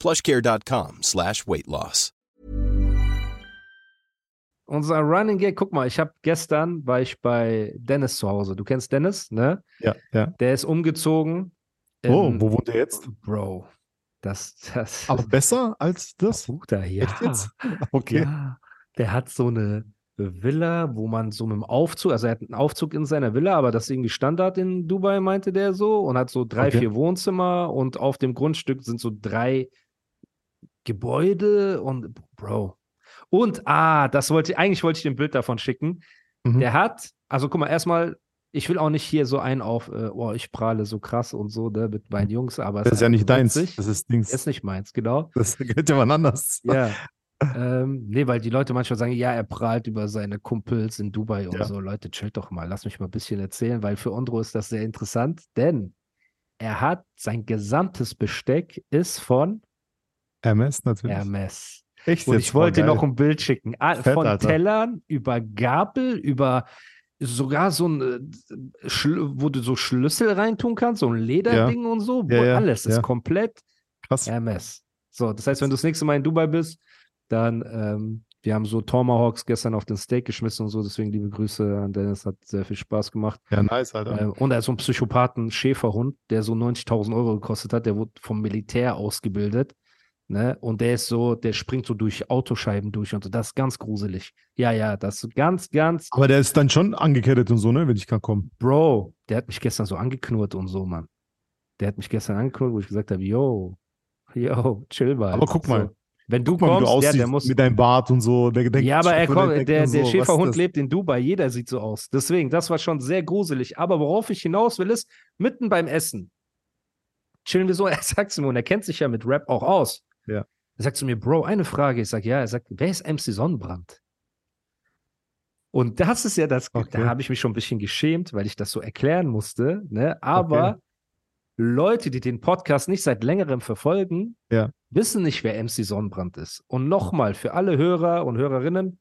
PlushCare.com/weight loss. Unser Running Gag, guck mal, ich habe gestern, war ich bei Dennis zu Hause. Du kennst Dennis, ne? Ja. Der ist umgezogen. Wo wohnt er jetzt? Bro, das. Aber besser als das? Guter, ja. Echt jetzt? Okay. Ja, der hat so eine Villa, wo man so mit dem Aufzug, also er hat einen Aufzug in seiner Villa, aber das ist irgendwie Standard in Dubai, meinte der so, und hat so 3-4 Wohnzimmer und auf dem Grundstück sind so 3 Gebäude und Bro. Und, eigentlich wollte ich dir ein Bild davon schicken. Mhm. Der hat, also guck mal, erstmal, ich will auch nicht hier so einen auf, ich prahle so krass und so, ne, mit meinen Jungs, aber. Das ist ja nicht deins, das ist Dings. Das ist nicht meins, genau. Das geht jemand anders. Ja. Weil die Leute manchmal sagen, ja, er prahlt über seine Kumpels in Dubai und so. Leute, chillt doch mal, lass mich mal ein bisschen erzählen, weil für Ondro ist das sehr interessant, denn er hat sein gesamtes Besteck ist von MS natürlich. MS. Echt? Und ich wollte noch ein Bild schicken. Fett, von Alter. Tellern über Gabel, über sogar so ein, wo du so Schlüssel reintun kannst, so ein Lederding und so. Ja, alles ist komplett krass. MS. So, das heißt, wenn du das nächste Mal in Dubai bist, dann, wir haben so Tomahawks gestern auf den Steak geschmissen und so, deswegen liebe Grüße an Dennis, hat sehr viel Spaß gemacht. Ja, nice, Alter. Und er ist so ein Psychopathen-Schäferhund, der so 90.000 Euro gekostet hat, der wurde vom Militär ausgebildet. Ne? Und der ist so, der springt so durch Autoscheiben durch und so. Das ist ganz gruselig. Ja, das ist ganz. Aber der ist dann schon angekettet und so, ne, wenn ich kann kommen. Bro, der hat mich gestern so angeknurrt und so, Mann. Wo ich gesagt habe, yo, chill mal. Aber guck mal. So. Wenn du guck kommst, mal, wie du aussiehst, der muss mit deinem Bart und so. Der ja, aber der Schäferhund lebt in Dubai. Jeder sieht so aus. Deswegen, das war schon sehr gruselig. Aber worauf ich hinaus will, ist, mitten beim Essen chillen wir so. Er sagt zu mir, und er kennt sich ja mit Rap auch aus. Ja. Er sagt zu mir, Bro, eine Frage. Ich sag, ja. Er sagt, wer ist MC Sonnenbrand? Und das ist ja das, da habe ich mich schon ein bisschen geschämt, weil ich das so erklären musste. Ne? Aber Leute, die den Podcast nicht seit längerem verfolgen, wissen nicht, wer MC Sonnenbrand ist. Und nochmal, für alle Hörer und Hörerinnen,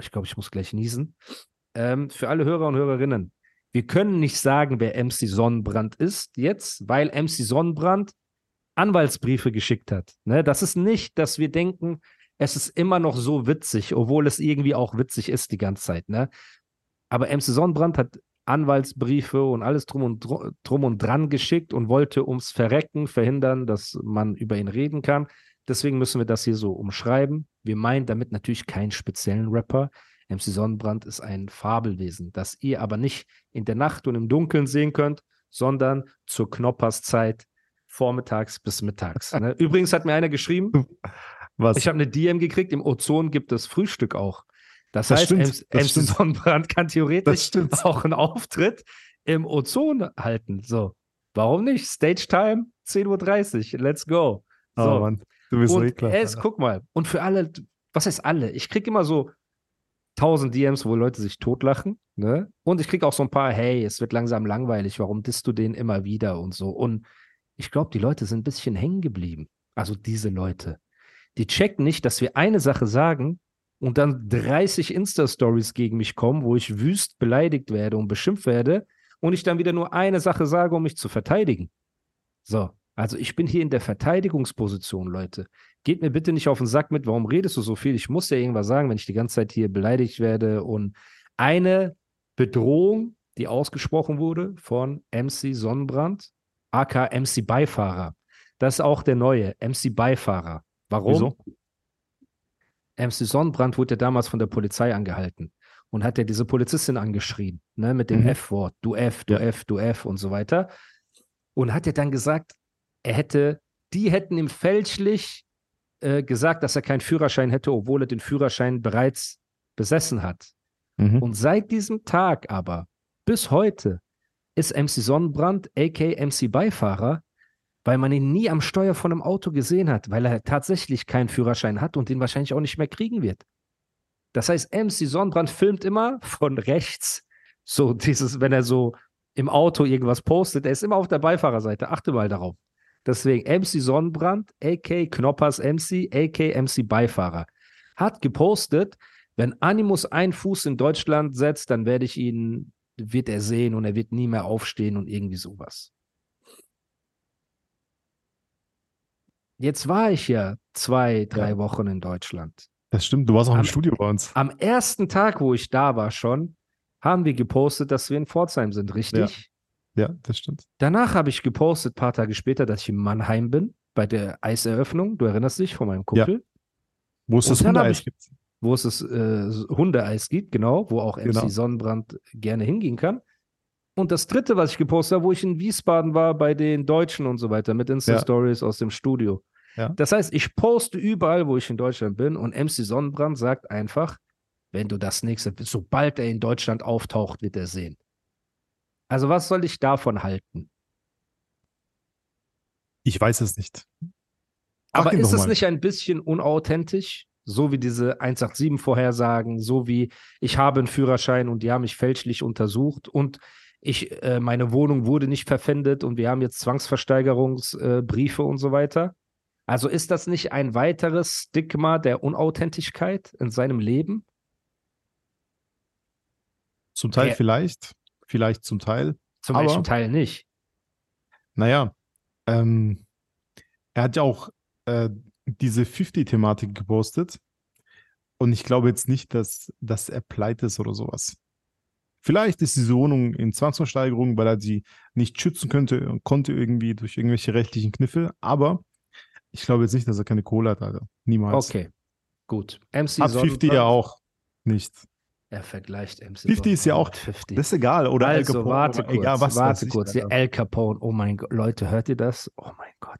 ich glaube, ich muss gleich niesen, für alle Hörer und Hörerinnen, wir können nicht sagen, wer MC Sonnenbrand ist jetzt, weil MC Sonnenbrand Anwaltsbriefe geschickt hat. Ne? Das ist nicht, dass wir denken, es ist immer noch so witzig, obwohl es irgendwie auch witzig ist die ganze Zeit. Ne? Aber MC Sonnenbrand hat Anwaltsbriefe und alles drum und dran geschickt und wollte ums Verrecken verhindern, dass man über ihn reden kann. Deswegen müssen wir das hier so umschreiben. Wir meinen damit natürlich keinen speziellen Rapper. MC Sonnenbrand ist ein Fabelwesen, das ihr aber nicht in der Nacht und im Dunkeln sehen könnt, sondern zur Knopperszeit vormittags bis mittags. Ne? Übrigens hat mir einer geschrieben, was? Ich habe eine DM gekriegt, im Ozon gibt es Frühstück auch. Das heißt, MC Sonnenbrand kann theoretisch auch einen Auftritt im Ozon halten. So, warum nicht? Stage Time, 10.30 Uhr, let's go. So. Oh Mann, du bist richtig klar. Guck mal, und für alle, was heißt alle? Ich kriege immer so 1000 DMs, wo Leute sich totlachen, ne? Und ich kriege auch so ein paar, hey, es wird langsam langweilig, warum disst du den immer wieder und so. Und ich glaube, die Leute sind ein bisschen hängen geblieben. Also diese Leute. Die checken nicht, dass wir eine Sache sagen, und dann 30 Insta-Stories gegen mich kommen, wo ich wüst beleidigt werde und beschimpft werde und ich dann wieder nur eine Sache sage, um mich zu verteidigen. So, also ich bin hier in der Verteidigungsposition, Leute. Geht mir bitte nicht auf den Sack mit, warum redest du so viel? Ich muss ja irgendwas sagen, wenn ich die ganze Zeit hier beleidigt werde. Und eine Bedrohung, die ausgesprochen wurde von MC Sonnenbrand, aka MC Beifahrer. Das ist auch der neue, MC Beifahrer. Warum? Wieso? MC Sonnenbrand wurde ja damals von der Polizei angehalten und hat ja diese Polizistin angeschrien, ne, mit dem F-Wort, du F, du F, du F und so weiter. Und hat ja dann gesagt, die hätten ihm fälschlich gesagt, dass er keinen Führerschein hätte, obwohl er den Führerschein bereits besessen hat. Mhm. Und seit diesem Tag aber, bis heute, ist MC Sonnenbrand, a.k.a. MC Beifahrer, weil man ihn nie am Steuer von einem Auto gesehen hat, weil er tatsächlich keinen Führerschein hat und den wahrscheinlich auch nicht mehr kriegen wird. Das heißt, MC Sonnenbrand filmt immer von rechts, so dieses, wenn er so im Auto irgendwas postet, er ist immer auf der Beifahrerseite, achte mal darauf. Deswegen MC Sonnenbrand, a.k.a. Knoppers MC, a.k.a. MC Beifahrer, hat gepostet, wenn Animus einen Fuß in Deutschland setzt, dann wird er sehen und er wird nie mehr aufstehen und irgendwie sowas. Jetzt war ich ja 2-3 Wochen in Deutschland. Das stimmt, du warst auch im Studio bei uns. Am ersten Tag, wo ich da war schon, haben wir gepostet, dass wir in Pforzheim sind, richtig? Ja, das stimmt. Danach habe ich gepostet, ein paar Tage später, dass ich in Mannheim bin, bei der Eiseröffnung, du erinnerst dich, von meinem Kumpel. Ja. Wo es das Hundeeis gibt. Wo es das Hundeeis gibt, genau, wo auch MC Sonnenbrand gerne hingehen kann. Und das dritte, was ich gepostet habe, wo ich in Wiesbaden war, bei den Deutschen und so weiter, mit Insta-Stories aus dem Studio. Ja. Das heißt, ich poste überall, wo ich in Deutschland bin, und MC Sonnenbrand sagt einfach, wenn du das nächste, sobald er in Deutschland auftaucht, wird er sehen. Also was soll ich davon halten? Ich weiß es nicht. Aber ist es nicht ein bisschen unauthentisch? So wie diese 187-Vorhersagen, so wie ich habe einen Führerschein und die haben mich fälschlich untersucht und meine Wohnung wurde nicht verpfändet und wir haben jetzt Zwangsversteigerungsbriefe und so weiter. Also ist das nicht ein weiteres Stigma der Unauthentizität in seinem Leben? Zum Teil vielleicht zum Teil. Zum welchen Teil nicht? Naja, er hat ja auch diese 50-Thematik gepostet und ich glaube jetzt nicht, dass er pleite ist oder sowas. Vielleicht ist diese Wohnung in Zwangsversteigerung, weil er sie nicht schützen konnte irgendwie durch irgendwelche rechtlichen Kniffe, aber ich glaube jetzt nicht, dass er keine Kohle hat, Alter. Niemals. Okay, gut. MC hat 50 ja auch nicht. Er vergleicht MC Sonnenbrand. 50 ist ja auch, das ist egal. Oder also, El Capone. Warte kurz. El Capone, oh mein Gott. Leute, hört ihr das? Oh mein Gott.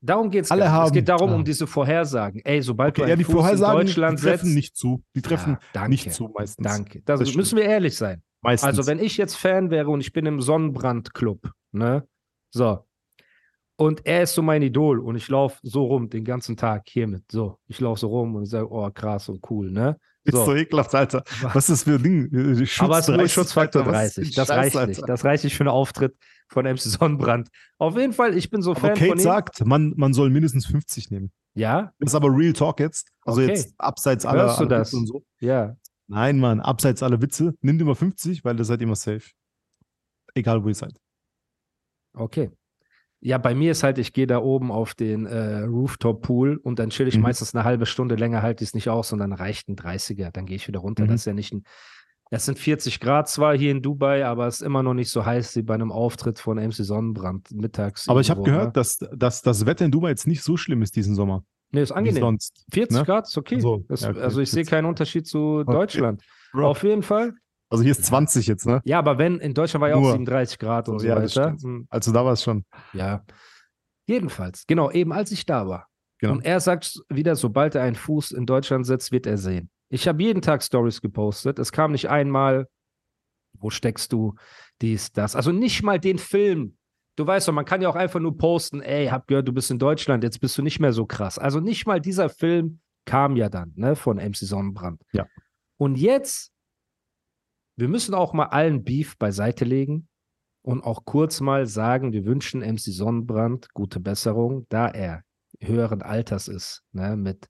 Darum geht es. Es geht darum, um diese Vorhersagen. Ey, sobald du einen Fuß in Deutschland setzt. Die treffen nicht zu. Die treffen nicht zu meistens. Danke. Da müssen wir ehrlich sein. Meistens. Also wenn ich jetzt Fan wäre und ich bin im Sonnenbrand-Club, ne? So. Und er ist so mein Idol und ich laufe so rum den ganzen Tag hiermit. So, ich laufe so rum und ich sage, oh krass und cool, ne? So. Ist so ekelhaft, Alter. Was ist das für ein Ding? Aber es ist nur Schutzfaktor 30. Das reicht nicht. Das reicht nicht für einen Auftritt von MC Sonnenbrand. Auf jeden Fall, ich bin so aber Fan Kate von ihm. Sagt, man soll mindestens 50 nehmen. Ja? Das ist aber Real Talk jetzt. Also jetzt abseits aller Witze und so. Ja. Nein, Mann, abseits aller Witze. Nimmt immer 50, weil ihr seid immer safe. Egal, wo ihr seid. Okay. Ja, bei mir ist halt, ich gehe da oben auf den Rooftop-Pool und dann chill ich meistens eine halbe Stunde, länger halte ich es nicht aus und dann reicht ein 30er, dann gehe ich wieder runter. Das ist ja nicht das sind 40 Grad zwar hier in Dubai, aber es ist immer noch nicht so heiß wie bei einem Auftritt von MC Sonnenbrand mittags. Aber ich habe gehört, dass das Wetter in Dubai jetzt nicht so schlimm ist diesen Sommer. Nee, ist angenehm. Sonst, 40 Grad ist okay. So, also ich sehe keinen Unterschied zu Deutschland. Bro. Auf jeden Fall. Also hier ist 20 jetzt, ne? Ja, aber wenn, in Deutschland war ja auch 37 Grad und so weiter. Also da war es schon. Ja, jedenfalls. Genau, eben als ich da war. Genau. Und er sagt wieder, sobald er einen Fuß in Deutschland setzt, wird er sehen. Ich habe jeden Tag Stories gepostet. Es kam nicht einmal, wo steckst du, dies, das. Also nicht mal den Film. Du weißt doch, man kann ja auch einfach nur posten, ey, hab gehört, du bist in Deutschland, jetzt bist du nicht mehr so krass. Also nicht mal dieser Film kam ja dann, ne, von MC Sonnenbrand. Ja. Und jetzt... Wir müssen auch mal allen Beef beiseite legen und auch kurz mal sagen, wir wünschen MC Sonnenbrand gute Besserung, da er höheren Alters ist, ne, mit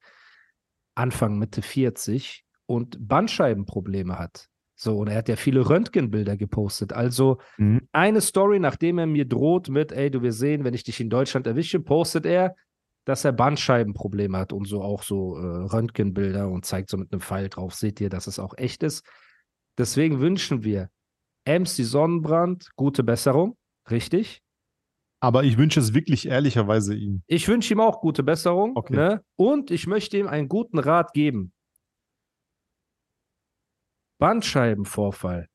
Anfang, Mitte 40 und Bandscheibenprobleme hat. So, und er hat ja viele Röntgenbilder gepostet. Also eine Story, nachdem er mir droht mit, ey, du wirst sehen, wenn ich dich in Deutschland erwische, postet er, dass er Bandscheibenprobleme hat und so auch so Röntgenbilder und zeigt so mit einem Pfeil drauf, seht ihr, dass es auch echt ist. Deswegen wünschen wir MC Sonnenbrand gute Besserung, richtig? Aber ich wünsche es wirklich ehrlicherweise ihm. Ich wünsche ihm auch gute Besserung, okay, ne? Und ich möchte ihm einen guten Rat geben. Bandscheibenvorfall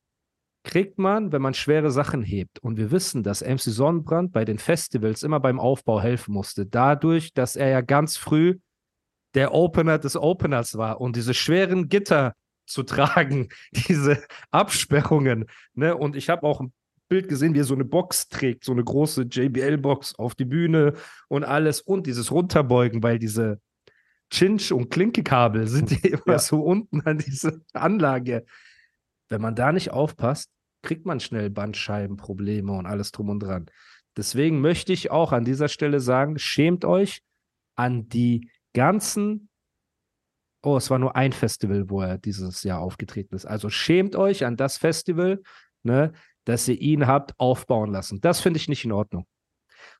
kriegt man, wenn man schwere Sachen hebt. Und wir wissen, dass MC Sonnenbrand bei den Festivals immer beim Aufbau helfen musste. Dadurch, dass er ja ganz früh der Opener des Openers war und diese schweren Gitter zu tragen, diese Absperrungen, ne? Und ich habe auch ein Bild gesehen, wie er so eine Box trägt, so eine große JBL-Box auf die Bühne und alles und dieses Runterbeugen, weil diese Cinch- und Klinkekabel sind ja immer so unten an diese Anlage. Wenn man da nicht aufpasst, kriegt man schnell Bandscheibenprobleme und alles drum und dran. Deswegen möchte ich auch an dieser Stelle sagen, schämt euch an die ganzen, es war nur ein Festival, wo er dieses Jahr aufgetreten ist. Also schämt euch an das Festival, ne, dass ihr ihn habt aufbauen lassen. Das finde ich nicht in Ordnung.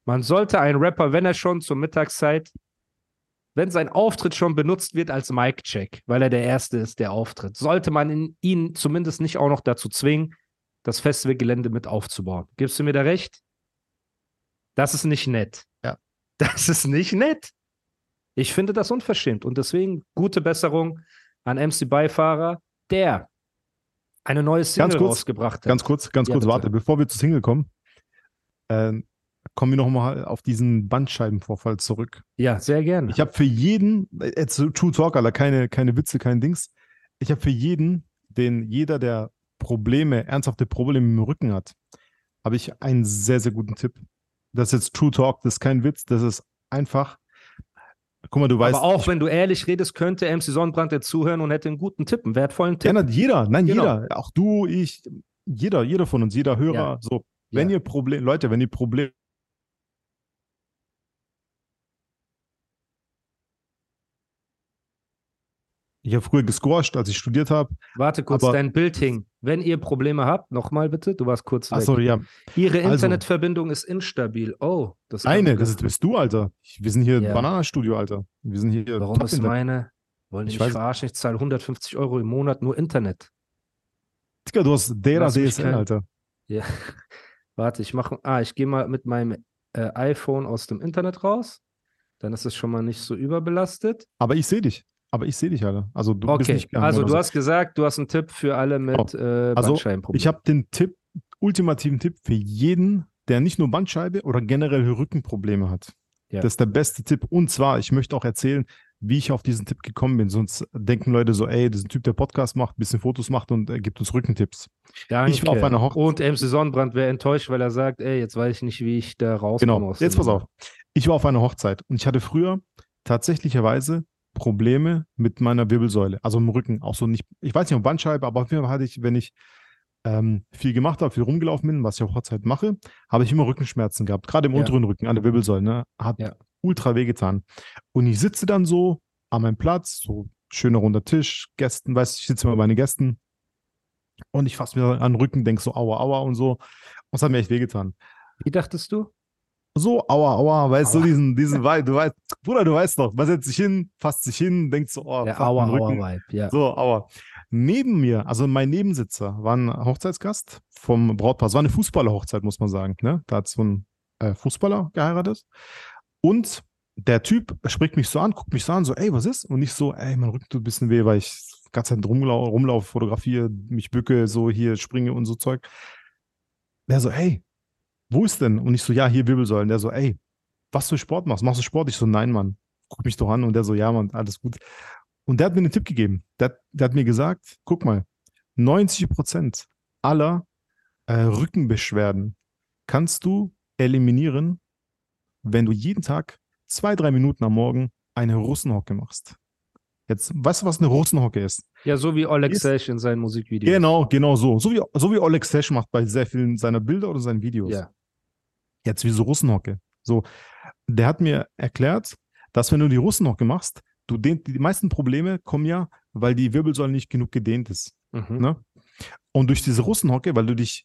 Man sollte einen Rapper, wenn er schon zur Mittagszeit, wenn sein Auftritt schon benutzt wird als Mic-Check, weil er der Erste ist, der auftritt, sollte man ihn zumindest nicht auch noch dazu zwingen, das Festivalgelände mit aufzubauen. Gibst du mir da recht? Das ist nicht nett. Ja. Das ist nicht nett. Ich finde das unverschämt. Und deswegen gute Besserung an MC Beifahrer, der eine neue Single rausgebracht hat. Ganz kurz, warte, bevor wir zur Single kommen, kommen wir nochmal auf diesen Bandscheibenvorfall zurück. Ja, sehr gerne. Ich habe für jeden, True Talk, Alter, keine Witze, kein Dings. Ich habe für jeden, der ernsthafte Probleme im Rücken hat, habe ich einen sehr, sehr guten Tipp. Das ist jetzt True Talk, das ist kein Witz, das ist einfach. Guck mal, du weißt. Aber auch wenn du ehrlich redest, könnte MC Sonnenbrand jetzt zuhören und hätte einen guten Tipp, einen wertvollen Tipp. Ja, jeder. Auch du, ich, jeder von uns, jeder Hörer. Ja. So, wenn ihr Probleme, ich habe früher gesquasht, als ich studiert habe. Warte kurz, dein Bild hing. Wenn ihr Probleme habt, nochmal bitte, du warst kurz weg. Achso, ja. Ihre Internetverbindung ist instabil. Oh, das ist bist du, Alter. Wir sind hier Bananastudio, Alter. Wir sind hier. Warum ist meine? Wollen ich mich verarschen? Ich zahle 150 Euro im Monat nur Internet. Digga, du hast Dera DSL, Alter. Ja. Warte, ich gehe mal mit meinem iPhone aus dem Internet raus. Dann ist es schon mal nicht so überbelastet. Aber ich sehe dich. Alter. Also du bist nicht du hast gesagt, du hast einen Tipp für alle mit Bandscheibenproblemen. Ich habe den Tipp, ultimativen Tipp für jeden, der nicht nur Bandscheibe oder generell Rückenprobleme hat. Ja. Das ist der beste Tipp. Und zwar, ich möchte auch erzählen, wie ich auf diesen Tipp gekommen bin. Sonst denken Leute so, ey, das ist ein Typ, der Podcast macht, ein bisschen Fotos macht und gibt uns Rückentipps. Danke. Ich war auf einer Hochzeit. Und MC Sonnenbrand wäre enttäuscht, weil er sagt, ey, jetzt weiß ich nicht, wie ich da rauskomme. Genau, jetzt pass auf. Ich war auf einer Hochzeit und ich hatte früher tatsächlicherweise Probleme mit meiner Wirbelsäule, also im Rücken, auch so nicht, ich weiß nicht, ob Bandscheibe, aber auf jeden Fall hatte ich, wenn ich viel gemacht habe, viel rumgelaufen bin, was ich auf Hochzeit mache, habe ich immer Rückenschmerzen gehabt, gerade im unteren Rücken, an der Wirbelsäule, ne? Hat ultra weh getan. Und ich sitze dann so an meinem Platz, so schöner runder Tisch, Gästen, weißt du, ich sitze immer bei meinen Gästen und ich fasse mir an den Rücken, denke so aua, aua und so. Und es hat mir echt weh getan. Wie dachtest du? So, aua, aua, weißt du, diesen Vibe, du weißt, Bruder, du weißt doch, man setzt sich hin, fasst sich hin, denkt so, oh, der aua, Rücken. Aua Vibe, ja. So, aua. Neben mir, also mein Nebensitzer, war ein Hochzeitsgast vom Brautpaar. Es war eine Fußballerhochzeit, muss man sagen, ne? Da hat so ein Fußballer geheiratet. Und der Typ spricht mich so an, guckt mich so an, so, ey, was ist? Und ich so, ey, mein Rücken tut ein bisschen weh, weil ich die ganze Zeit rumlaufe, fotografiere, mich bücke, so hier springe und so Zeug. Der so, ey, wo ist denn? Und ich so, ja, hier Wirbelsäulen. Der so, ey, was für Sport machst? Machst du Sport? Ich so, nein, Mann. Guck mich doch an. Und der so, ja, Mann, alles gut. Und der hat mir einen Tipp gegeben. Der hat mir gesagt, guck mal, 90% aller Rückenbeschwerden kannst du eliminieren, wenn du jeden Tag 2-3 Minuten am Morgen eine Russenhocke machst. Jetzt, weißt du, was eine Russenhocke ist? Ja, so wie Oleg Sesch in seinen Musikvideos. Genau so. So wie Oleg Sesch macht bei sehr vielen seiner Bilder oder seinen Videos. Ja. Jetzt wie so Russenhocke. So, der hat mir erklärt, dass wenn du die Russenhocke machst, die meisten Probleme kommen ja, weil die Wirbelsäule nicht genug gedehnt ist. Mhm. Ne? Und durch diese Russenhocke, weil du dich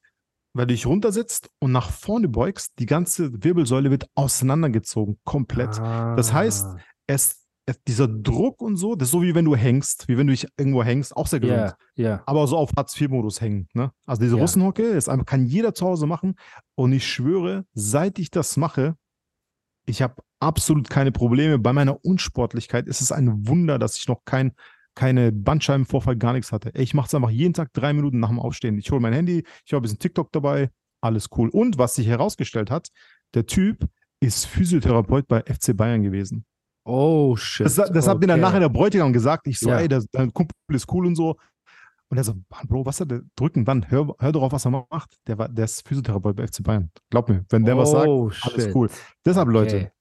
runtersetzt und nach vorne beugst, die ganze Wirbelsäule wird auseinandergezogen, komplett. Ah. Das heißt, dieser Druck und so, das ist so wie wenn du hängst, wie wenn du dich irgendwo hängst, auch sehr gesund. Yeah. Aber so auf Hartz-IV-Modus hängen. Ne? Also diese Russenhocke ist einfach, kann jeder zu Hause machen. Und ich schwöre, seit ich das mache, ich habe absolut keine Probleme. Bei meiner Unsportlichkeit ist es ein Wunder, dass ich noch keine Bandscheibenvorfall, gar nichts hatte. Ich mache es einfach jeden Tag 3 Minuten nach dem Aufstehen. Ich hole mein Handy, ich habe ein bisschen TikTok dabei, alles cool. Und was sich herausgestellt hat, der Typ ist Physiotherapeut bei FC Bayern gewesen. Oh, shit. Das hat mir dann nachher der Bräutigam gesagt. Ich so, ey, dein Kumpel ist cool und so. Und er so, Bro, was hat der? Drücken, wann? Hör doch auf, was er macht. Der ist Physiotherapeut bei FC Bayern. Glaub mir, wenn der was sagt, alles cool. Deshalb, okay. Leute,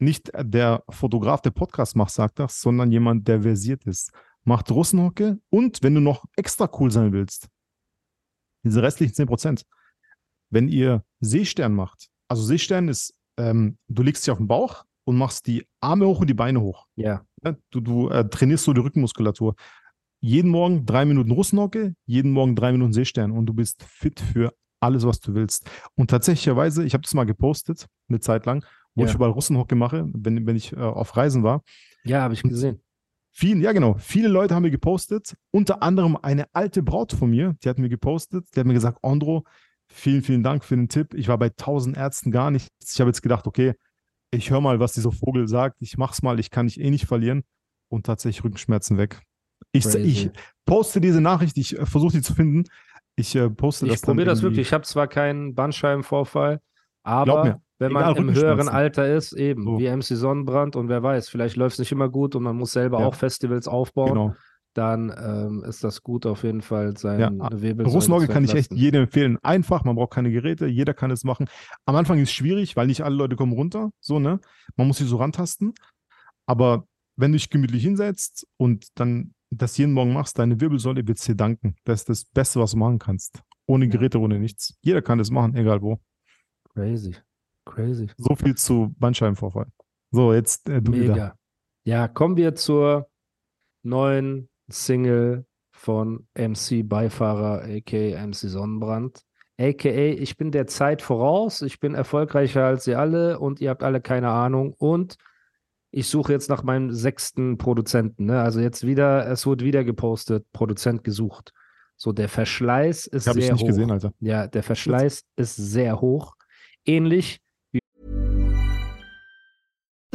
nicht der Fotograf, der Podcast macht, sagt das, sondern jemand, der versiert ist. Macht Russenhocke und wenn du noch extra cool sein willst, diese restlichen 10%, wenn ihr Seestern macht, also Seestern ist, du legst dich auf den Bauch und machst die Arme hoch und die Beine hoch. Yeah. Ja. Du trainierst so die Rückenmuskulatur. Jeden Morgen 3 Minuten Russenhocke, jeden Morgen 3 Minuten Seestern und du bist fit für alles, was du willst. Und tatsächlicherweise, ich habe das mal gepostet, eine Zeit lang, wo ich überall Russenhocke mache, wenn ich auf Reisen war. Ja, habe ich gesehen. Viele Leute haben mir gepostet, unter anderem eine alte Braut von mir, die hat mir gepostet, die hat mir gesagt, Ondro, vielen, vielen Dank für den Tipp. Ich war bei 1000 Ärzten gar nichts. Ich habe jetzt gedacht, okay, ich höre mal, was dieser Vogel sagt. Ich mach's mal, ich kann dich eh nicht verlieren. Und tatsächlich Rückenschmerzen weg. Ich poste diese Nachricht, ich versuche die zu finden. Ich probiere das wirklich. Ich habe zwar keinen Bandscheibenvorfall, aber wenn man im höheren Alter ist, eben so. Wie MC Sonnenbrand und wer weiß, vielleicht läuft es nicht immer gut und man muss selber auch Festivals aufbauen, dann ist das gut auf jeden Fall sein Wirbelsäule. Russenhocke kann ich echt jedem empfehlen. Einfach, man braucht keine Geräte, jeder kann es machen. Am Anfang ist es schwierig, weil nicht alle Leute kommen runter, so, ne? Man muss sich so rantasten, aber wenn du dich gemütlich hinsetzt und dann das jeden Morgen machst, deine Wirbelsäule wird es dir danken. Das ist das Beste, was du machen kannst. Ohne Geräte, ohne nichts. Jeder kann das machen, egal wo. Crazy. So viel zu Bandscheibenvorfall. So, jetzt du Mega. Wieder. Ja, kommen wir zur neuen Single von MC Beifahrer, a.k.a. MC Sonnenbrand. A.k.a. ich bin der Zeit voraus, ich bin erfolgreicher als ihr alle und ihr habt alle keine Ahnung und ich suche jetzt nach meinem 6. Produzenten. Ne? Also jetzt wieder, es wurde wieder gepostet, Produzent gesucht. So, der Verschleiß ist sehr hoch. Habe ich nicht gesehen, Alter. Ja, der Verschleiß ist sehr hoch. Ähnlich.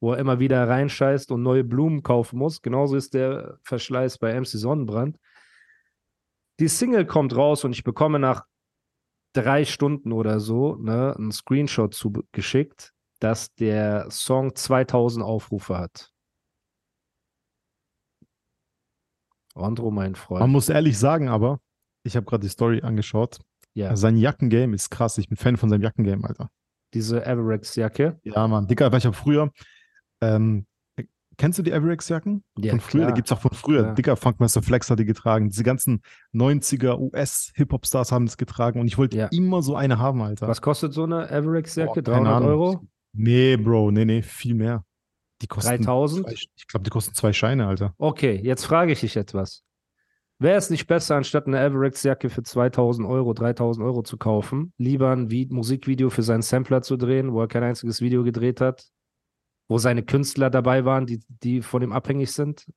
wo er immer wieder reinscheißt und neue Blumen kaufen muss. Genauso ist der Verschleiß bei MC Sonnenbrand. Die Single kommt raus und ich bekomme nach 3 Stunden oder so einen Screenshot zugeschickt, dass der Song 2000 Aufrufe hat. Andro, mein Freund. Man muss ehrlich sagen, aber ich habe gerade die Story angeschaut. Ja. Sein Jackengame ist krass. Ich bin Fan von seinem Jackengame, Alter. Diese Averex-Jacke. Ja, Mann. Dicker, weil ich habe früher... kennst du die Averex-Jacken? Ja, von früher, klar. Da gibt es auch von früher. Ja. Dicker Funkmaster Flex hat die getragen. Diese ganzen 90er US-Hip-Hop-Stars haben das getragen und ich wollte immer so eine haben, Alter. Was kostet so eine Averex-Jacke? 300 €? Nee, Bro, nee, viel mehr. Die kosten 3000? Ich glaube, die kosten 2 Scheine, Alter. Okay, jetzt frage ich dich etwas. Wäre es nicht besser, anstatt eine Averex-Jacke für 2.000 €, 3.000 € zu kaufen, lieber ein Musikvideo für seinen Sampler zu drehen, wo er kein einziges Video gedreht hat? Wo seine Künstler dabei waren, die von ihm abhängig sind?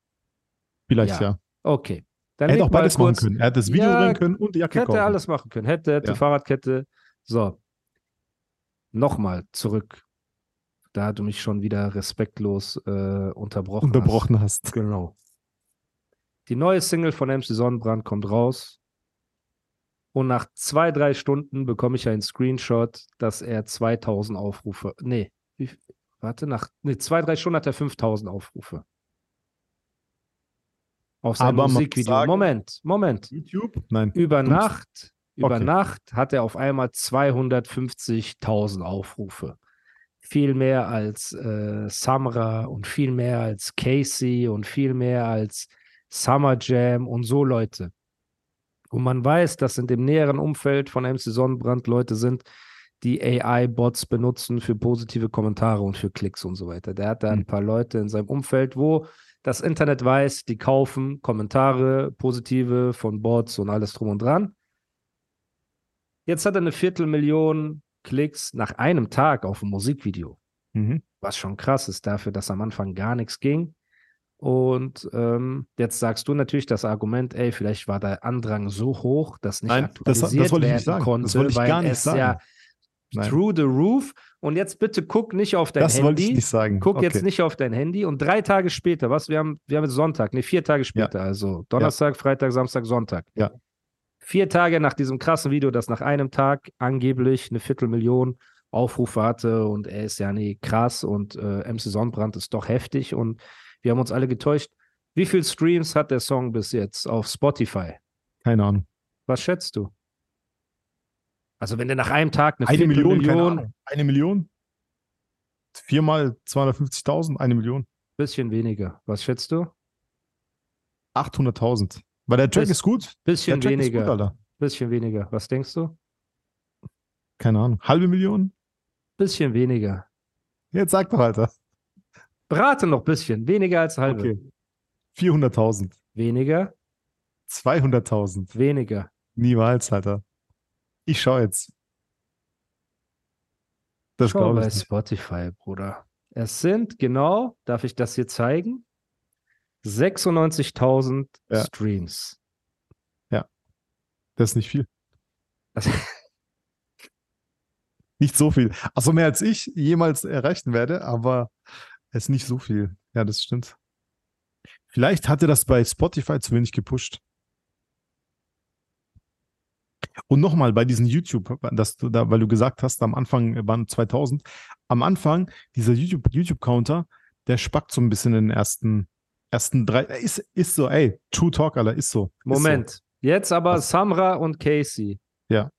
Vielleicht, ja. Okay. Dann er hätte auch beides machen können. Er hätte das Video drehen können und die Jacke kaufen. Hätte er alles machen können. Hätte die Fahrradkette. So. Nochmal zurück. Da du mich schon wieder respektlos unterbrochen hast. Genau. Die neue Single von MC Sonnenbrand kommt raus. Und nach 2-3 Stunden bekomme ich einen Screenshot, dass er 2000 Aufrufe... 2-3 Stunden hat er 5000 Aufrufe. Auf sein Musikvideo. Sagen, Moment. YouTube? Nein. Über Nacht hat er auf einmal 250.000 Aufrufe. viel mehr als Samra und viel mehr als Casey und viel mehr als Summer Jam und so Leute. Und man weiß, dass in dem näheren Umfeld von MC Sonnenbrand Leute sind, die AI-Bots benutzen für positive Kommentare und für Klicks und so weiter. Der hat da ein paar Leute in seinem Umfeld, wo das Internet weiß, die kaufen Kommentare, positive von Bots und alles drum und dran. Jetzt hat er 250.000 Klicks nach einem Tag auf ein Musikvideo, was schon krass ist dafür, dass am Anfang gar nichts ging. Und jetzt sagst du natürlich das Argument, ey, vielleicht war der Andrang so hoch, dass nicht aktualisiert werden konnte, weil es ja through the roof. Und jetzt bitte guck nicht auf dein Handy. Das wollte ich nicht sagen. Guck jetzt nicht auf dein Handy. Und 3 Tage später, was? Wir haben jetzt Sonntag, 4 Tage später, also Donnerstag, Freitag, Samstag, Sonntag. Ja. 4 Tage nach diesem krassen Video, das nach einem Tag angeblich 250.000 Aufrufe hatte und er ist ja krass und MC Sonnenbrand ist doch heftig und wir haben uns alle getäuscht. Wie viele Streams hat der Song bis jetzt auf Spotify? Keine Ahnung. Was schätzt du? Also wenn der nach einem Tag eine Million? 4 mal 250.000, 1 Million. Bisschen weniger. Was schätzt du? 800.000. Weil der Track ist gut. Bisschen weniger. Ist gut, Alter. Bisschen weniger. Was denkst du? Keine Ahnung. 0,5 Million? Bisschen weniger. Jetzt sag doch, Alter. Berate noch ein bisschen. Weniger als 0,5. Okay. 400.000. Weniger. 200.000. Weniger. Niemals, Alter. Ich schaue jetzt. Das glaube ich bei Spotify, Bruder. Es sind genau, darf ich das hier zeigen? 96.000 Streams. Ja. Das ist nicht viel. Das nicht so viel. Also mehr als ich jemals erreichen werde, aber es ist nicht so viel. Ja, das stimmt. Vielleicht hatte das bei Spotify zu wenig gepusht. Und nochmal bei diesen YouTube, weil du gesagt hast, am Anfang waren 2000. Am Anfang, dieser YouTube-Counter, der spackt so ein bisschen in den ersten 3. Ist so, ey, True Talk, Alter, ist so. Moment, ist so. Jetzt aber was? Samra und Casey. Ja.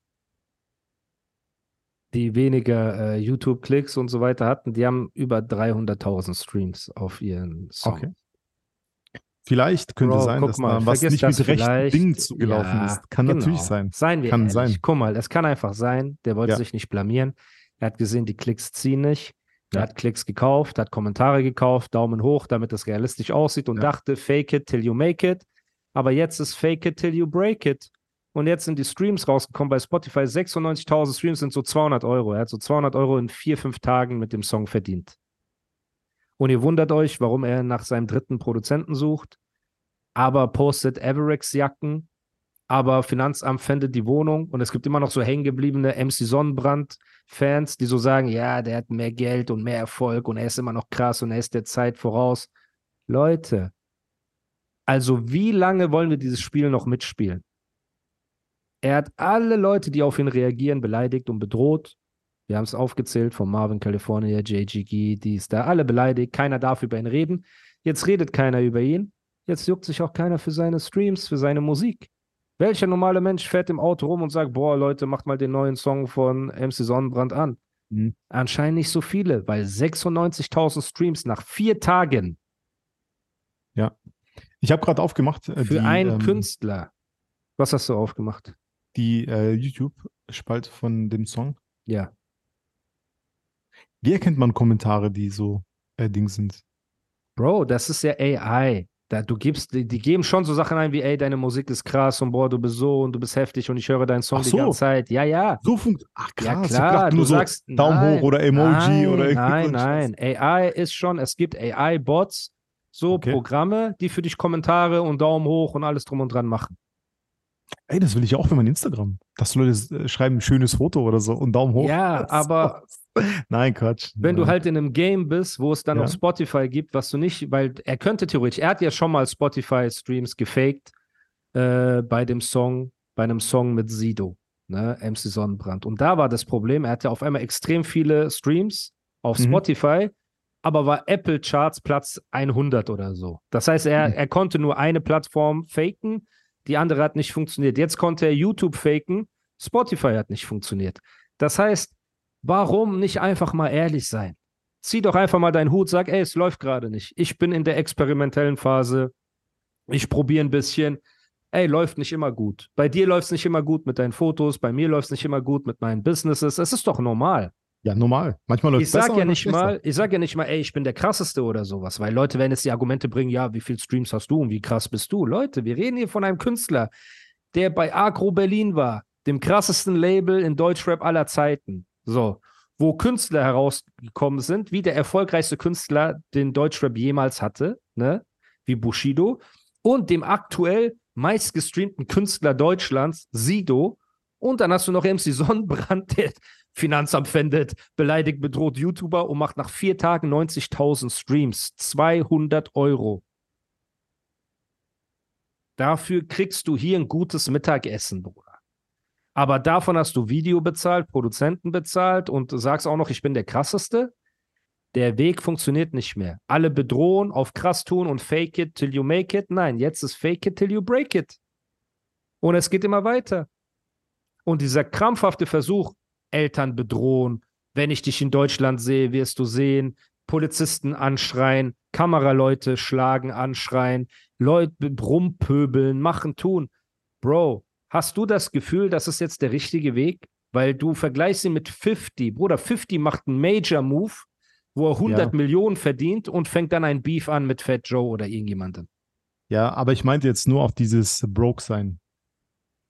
Die weniger YouTube-Klicks und so weiter hatten, die haben über 300.000 Streams auf ihren Song. Okay. Vielleicht könnte sein, dass da was nicht mit rechten Dingen zugelaufen ist. Kann natürlich sein. Seien wir ehrlich. Guck mal, es kann einfach sein, der wollte sich nicht blamieren. Er hat gesehen, die Klicks ziehen nicht. Er hat Klicks gekauft, hat Kommentare gekauft, Daumen hoch, damit das realistisch aussieht und dachte, fake it till you make it. Aber jetzt ist fake it till you break it. Und jetzt sind die Streams rausgekommen bei Spotify. 96.000 Streams sind so 200 Euro. Er hat so 200 Euro in 4-5 Tagen mit dem Song verdient. Und ihr wundert euch, warum er nach seinem 3. Produzenten sucht, aber postet Averex-Jacken, aber Finanzamt fändet die Wohnung. Und es gibt immer noch so hängengebliebene MC Sonnenbrand-Fans, die so sagen, ja, der hat mehr Geld und mehr Erfolg und er ist immer noch krass und er ist der Zeit voraus. Leute, also wie lange wollen wir dieses Spiel noch mitspielen? Er hat alle Leute, die auf ihn reagieren, beleidigt und bedroht. Wir haben es aufgezählt, von Marvin, California, JGG, dies, da, alle beleidigt, keiner darf über ihn reden. Jetzt redet keiner über ihn, jetzt juckt sich auch keiner für seine Streams, für seine Musik. Welcher normale Mensch fährt im Auto rum und sagt, boah, Leute, macht mal den neuen Song von MC Sonnenbrand an? Anscheinend nicht so viele, weil 96.000 Streams nach 4 Tagen. Ja, ich habe gerade aufgemacht. Für einen Künstler. Was hast du aufgemacht? Die YouTube-Spalte von dem Song. Ja. Wie erkennt man Kommentare, die so Dings sind? Bro, das ist ja AI. Die geben schon so Sachen ein wie, ey, deine Musik ist krass und boah, du bist so und du bist heftig und ich höre deinen Song die ganze Zeit. Ja, ja. So funktioniert. Ach krass, ja, klar. Du sagst Daumen hoch oder Emoji oder irgendwas. Nein, nein. AI ist schon, es gibt AI-Bots, Programme, die für dich Kommentare und Daumen hoch und alles drum und dran machen. Ey, das will ich auch für mein Instagram. Dass Leute schreiben, schönes Foto oder so und Daumen hoch. Ja, aber nein, Quatsch. Wenn du halt in einem Game bist, wo es dann auf Spotify gibt, was du nicht, weil er könnte theoretisch, er hat ja schon mal Spotify-Streams gefaked bei einem Song mit Sido, ne, MC Sonnenbrand. Und da war das Problem, er hatte auf einmal extrem viele Streams auf Spotify, aber war Apple Charts Platz 100 oder so. Das heißt, er konnte nur eine Plattform faken, die andere hat nicht funktioniert. Jetzt konnte er YouTube faken, Spotify hat nicht funktioniert. Das heißt, Warum nicht einfach mal ehrlich sein? Zieh doch einfach mal deinen Hut, sag, ey, es läuft gerade nicht. Ich bin in der experimentellen Phase. Ich probiere ein bisschen. Ey, läuft nicht immer gut. Bei dir läuft es nicht immer gut mit deinen Fotos. Bei mir läuft es nicht immer gut mit meinen Businesses. Es ist doch normal. Ja, normal. Manchmal läuft es besser. Ich sag ja nicht mal, ey, ich bin der Krasseste oder sowas, weil Leute werden jetzt die Argumente bringen, ja, wie viel Streams hast du und wie krass bist du? Leute, wir reden hier von einem Künstler, der bei Agro Berlin war, dem krassesten Label in Deutschrap aller Zeiten. So, wo Künstler herausgekommen sind, wie der erfolgreichste Künstler, den Deutschrap jemals hatte, ne? Wie Bushido und dem aktuell meistgestreamten Künstler Deutschlands, Sido. Und dann hast du noch MC Sonnenbrand, der Finanzamt fändet, beleidigt, bedroht YouTuber und macht nach 4 Tagen 90.000 Streams. 200 €. Dafür kriegst du hier ein gutes Mittagessen, Bruder. Aber davon hast du Video bezahlt, Produzenten bezahlt und sagst auch noch, ich bin der Krasseste. Der Weg funktioniert nicht mehr. Alle bedrohen, auf krass tun und fake it till you make it. Nein, jetzt ist fake it till you break it. Und es geht immer weiter. Und dieser krampfhafte Versuch, Eltern bedrohen, wenn ich dich in Deutschland sehe, wirst du sehen, Polizisten anschreien, Kameraleute schlagen, anschreien, Leute rumpöbeln, machen, tun. Bro, hast du das Gefühl, das ist jetzt der richtige Weg? Weil du vergleichst ihn mit 50. Bruder, 50 macht einen Major-Move, wo er 100 Millionen verdient und fängt dann ein Beef an mit Fat Joe oder irgendjemandem. Ja, aber ich meinte jetzt nur auf dieses Broke-Sein.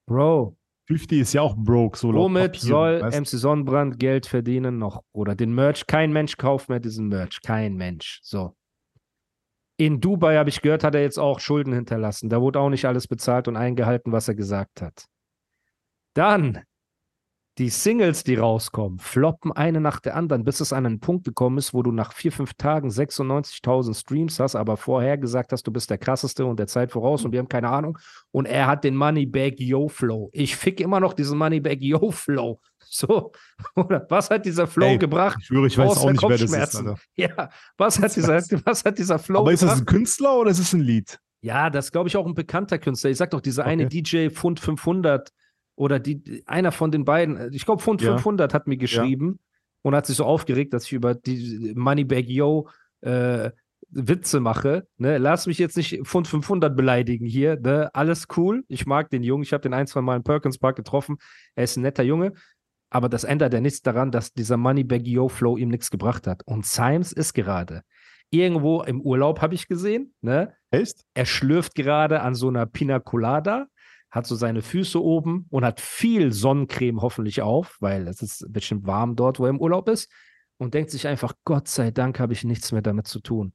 Bro, 50 ist ja auch broke, so laut Papier. Womit soll MC Sonnenbrand Geld verdienen noch? Oder den Merch, kein Mensch kauft mehr diesen Merch. Kein Mensch. So. In Dubai, habe ich gehört, hat er jetzt auch Schulden hinterlassen. Da wurde auch nicht alles bezahlt und eingehalten, was er gesagt hat. Dann die Singles, die rauskommen, floppen eine nach der anderen, bis es an einen Punkt gekommen ist, wo du nach 4-5 Tagen 96.000 Streams hast, aber vorher gesagt hast, du bist der Krasseste und der Zeit voraus und wir haben keine Ahnung. Und er hat den Moneybag-Yo-Flow. Ich fick immer noch diesen Moneybag-Yo-Flow. So, oder was hat dieser Flow gebracht? Ich schwöre, ich weiß auch nicht, wer das ist. Alter. Ja, was hat dieser Flow aber gebracht? Aber ist das ein Künstler oder ist es ein Lied? Ja, das ist, glaube ich, auch ein bekannter Künstler. Ich sag doch, dieser eine DJ Fund 500 oder einer von den beiden, ich glaube, Fund 500 hat mir geschrieben und hat sich so aufgeregt, dass ich über die Moneybag-Yo Witze mache. Ne? Lass mich jetzt nicht Pfund 500 beleidigen hier. Ne? Alles cool. Ich mag den Jungen. Ich habe den 1-2 Mal in Perkins Park getroffen. Er ist ein netter Junge. Aber das ändert ja nichts daran, dass dieser Moneybag-Yo-Flow ihm nichts gebracht hat. Und Symes ist gerade irgendwo im Urlaub, habe ich gesehen. Ne? Echt? Er schlürft gerade an so einer Pina Colada, hat so seine Füße oben und hat viel Sonnencreme hoffentlich auf, weil es ist bestimmt warm dort, wo er im Urlaub ist, und denkt sich einfach, Gott sei Dank habe ich nichts mehr damit zu tun.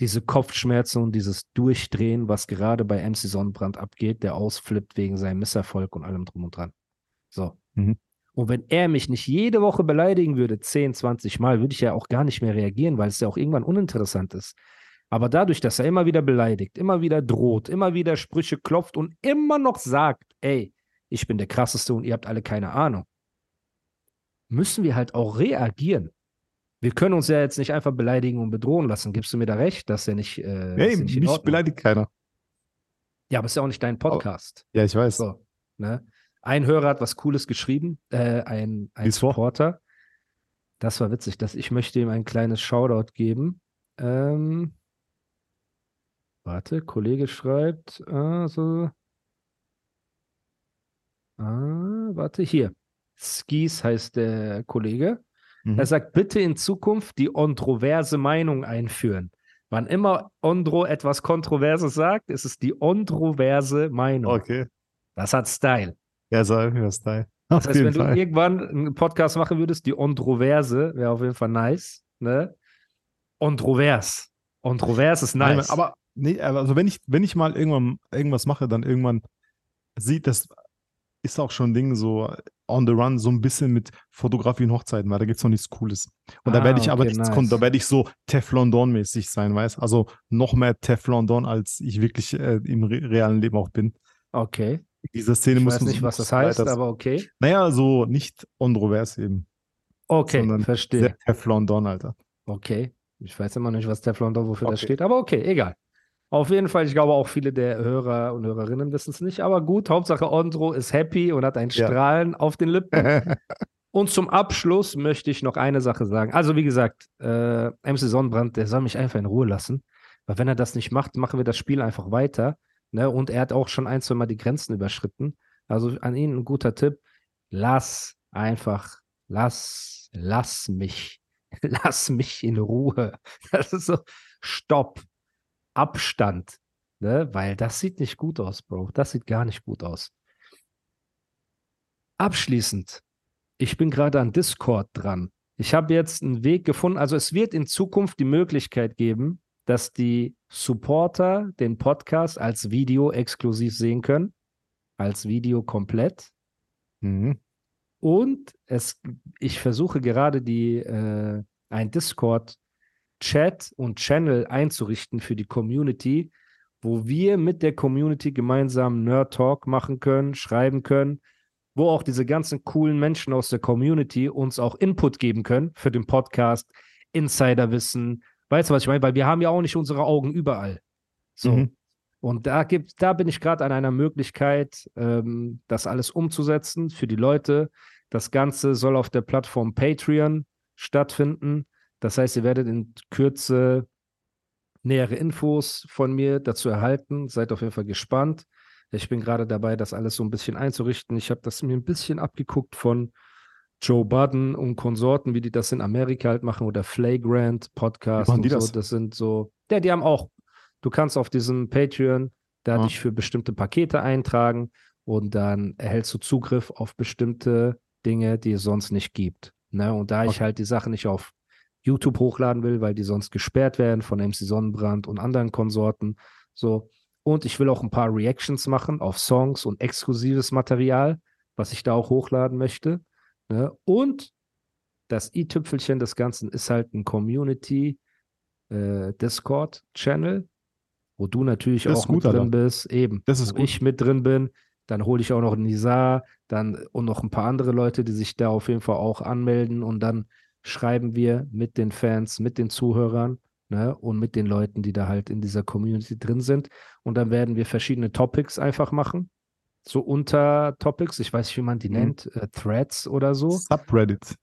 Diese Kopfschmerzen und dieses Durchdrehen, was gerade bei MC Sonnenbrand abgeht, der ausflippt wegen seinem Misserfolg und allem drum und dran. So. Mhm. Und wenn er mich nicht jede Woche beleidigen würde, 10, 20 Mal, würde ich ja auch gar nicht mehr reagieren, weil es ja auch irgendwann uninteressant ist. Aber dadurch, dass er immer wieder beleidigt, immer wieder droht, immer wieder Sprüche klopft und immer noch sagt, ey, ich bin der Krasseste und ihr habt alle keine Ahnung, müssen wir halt auch reagieren. Wir können uns ja jetzt nicht einfach beleidigen und bedrohen lassen. Gibst du mir da recht, dass er nicht... nee, mich beleidigt keiner. Ja, aber ist ja auch nicht dein Podcast. Oh, ja, ich weiß. So, ne? Ein Hörer hat was Cooles geschrieben, ein Supporter. Das war witzig, ich möchte ihm ein kleines Shoutout geben. Warte, Kollege schreibt, warte, hier. Skis heißt der Kollege. Mhm. Er sagt, bitte in Zukunft die kontroverse Meinung einführen. Wann immer Ondro etwas Kontroverses sagt, ist es die kontroverse Meinung. Okay. Das hat Style. Ja, Style. Das heißt, wenn du irgendwann einen Podcast machen würdest, die kontroverse, wäre auf jeden Fall nice, ne? Kontrovers. Kontrovers ist nice. Aber nee, also wenn ich mal irgendwann irgendwas mache, dann irgendwann sieht, das ist auch schon ein Ding, so on the run, so ein bisschen mit Fotografie und Hochzeiten, weil da gibt es noch nichts Cooles. Und da werde ich da werde ich so Teflon Don-mäßig sein, weißt? Also noch mehr Teflon Don, als ich wirklich im realen Leben auch bin. Okay. Diese Szene muss man. Ich weiß nicht, was das heißt, aber okay. Naja, so nicht Ondrovers eben. Okay, verstehe. Teflon Don, Alter. Okay. Ich weiß immer nicht, was Teflon da, wofür das steht, aber okay, egal. Auf jeden Fall, ich glaube auch viele der Hörer und Hörerinnen wissen es nicht, aber gut, Hauptsache Ondro ist happy und hat ein Strahlen auf den Lippen. Und zum Abschluss möchte ich noch eine Sache sagen. Also wie gesagt, MC Sonnenbrand, der soll mich einfach in Ruhe lassen. Weil wenn er das nicht macht, machen wir das Spiel einfach weiter. Ne? Und er hat auch schon ein, zwei Mal die Grenzen überschritten. Also an ihn ein guter Tipp. Lass mich in Ruhe. Das ist so, Stopp, Abstand. Ne? Weil das sieht nicht gut aus, Bro. Das sieht gar nicht gut aus. Abschließend, ich bin gerade an Discord dran. Ich habe jetzt einen Weg gefunden. Also es wird in Zukunft die Möglichkeit geben, dass die Supporter den Podcast als Video exklusiv sehen können. Als Video komplett. Mhm. Und ich versuche gerade ein Discord-Chat und Channel einzurichten für die Community, wo wir mit der Community gemeinsam Nerd-Talk machen können, schreiben können, wo auch diese ganzen coolen Menschen aus der Community uns auch Input geben können für den Podcast, Insiderwissen. Weißt du, was ich meine? Weil wir haben ja auch nicht unsere Augen überall. So. Mhm. Und da bin ich gerade an einer Möglichkeit, das alles umzusetzen für die Leute. Das Ganze soll auf der Plattform Patreon stattfinden. Das heißt, ihr werdet in Kürze nähere Infos von mir dazu erhalten. Seid auf jeden Fall gespannt. Ich bin gerade dabei, das alles so ein bisschen einzurichten. Ich habe das mir ein bisschen abgeguckt von Joe Budden und Konsorten, wie die das in Amerika halt machen, oder Flagrant Podcast und so. Das sind so, ja, die haben auch, du kannst auf diesem Patreon da dich für bestimmte Pakete eintragen und dann erhältst du Zugriff auf bestimmte Dinge, die es sonst nicht gibt. Ne? Und da ich halt die Sachen nicht auf YouTube hochladen will, weil die sonst gesperrt werden von MC Sonnenbrand und anderen Konsorten, so. Und ich will auch ein paar Reactions machen auf Songs und exklusives Material, was ich da auch hochladen möchte. Ne? Und das i-Tüpfelchen des Ganzen ist halt ein Community-Discord-Channel, wo du natürlich das auch mit drin bist. Eben, das ist wo gut. Ich mit drin bin. Dann hole ich auch noch Nizar und noch ein paar andere Leute, die sich da auf jeden Fall auch anmelden. Und dann schreiben wir mit den Fans, mit den Zuhörern, ne, und mit den Leuten, die da halt in dieser Community drin sind. Und dann werden wir verschiedene Topics einfach machen. So Untertopics, ich weiß nicht, wie man die nennt, Threads oder so. Subreddits.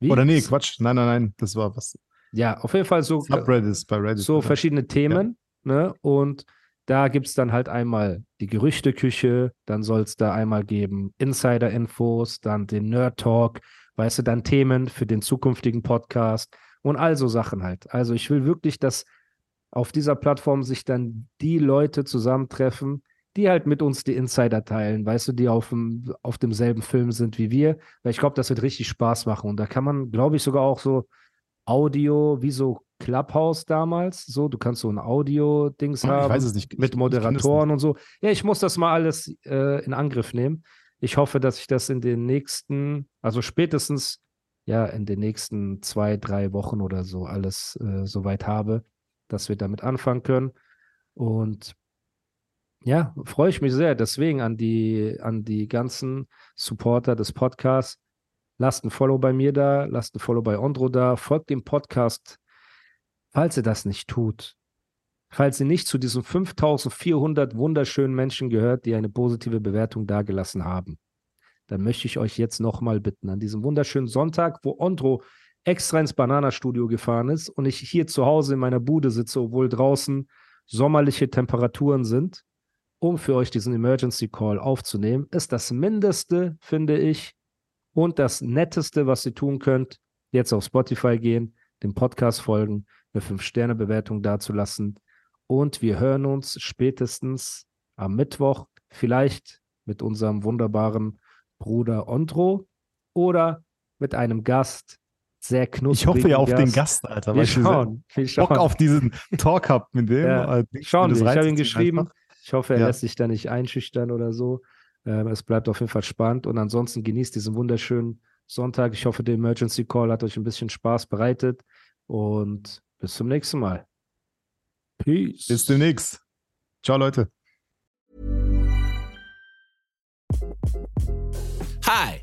Wie? Oder nee, Quatsch. Nein, das war was. Ja, auf jeden Fall so. Subreddits bei Reddit. So verschiedene Themen. Ja. Ne? Und da gibt es dann halt einmal die Gerüchteküche, dann soll es da einmal geben Insider-Infos, dann den Nerd-Talk, weißt du, dann Themen für den zukünftigen Podcast. Und all so Sachen halt. Also ich will wirklich, dass auf dieser Plattform sich dann die Leute zusammentreffen, die halt mit uns die Insider teilen, weißt du, die auf demselben Film sind wie wir. Weil ich glaube, das wird richtig Spaß machen. Und da kann man, glaube ich, sogar auch so Audio, wie so Clubhouse damals, so, du kannst so ein Audio-Dings haben. Ich weiß es nicht. Mit Moderatoren und so. Ja, ich muss das mal alles in Angriff nehmen. Ich hoffe, dass ich das in den nächsten, also spätestens in den nächsten 2-3 Wochen oder so alles soweit habe, dass wir damit anfangen können. Und ja, freue ich mich sehr. Deswegen an die ganzen Supporter des Podcasts, lasst ein Follow bei mir da, lasst ein Follow bei Ondro da, folgt dem Podcast, falls ihr das nicht tut. Falls ihr nicht zu diesen 5400 wunderschönen Menschen gehört, die eine positive Bewertung dagelassen haben. Dann möchte ich euch jetzt nochmal bitten, an diesem wunderschönen Sonntag, wo Ondro extra ins Bananastudio gefahren ist und ich hier zu Hause in meiner Bude sitze, obwohl draußen sommerliche Temperaturen sind, um für euch diesen Emergency Call aufzunehmen, ist das Mindeste, finde ich, und das Netteste, was ihr tun könnt, jetzt auf Spotify gehen, dem Podcast folgen, eine 5-Sterne-Bewertung dazulassen und wir hören uns spätestens am Mittwoch, vielleicht mit unserem wunderbaren Bruder Ondro oder mit einem Gast, sehr knusprig. Ich hoffe ja auf den Gast, Alter, weil ich Bock auf diesen Talk habe mit dem. Ja. Schauen wir, ich habe ihn geschrieben. Einfach. Ich hoffe, er lässt sich da nicht einschüchtern oder so. Es bleibt auf jeden Fall spannend und ansonsten genießt diesen wunderschönen Sonntag. Ich hoffe, der Emergency Call hat euch ein bisschen Spaß bereitet und bis zum nächsten Mal. Peace. Bis demnächst. Ciao, Leute. Hi,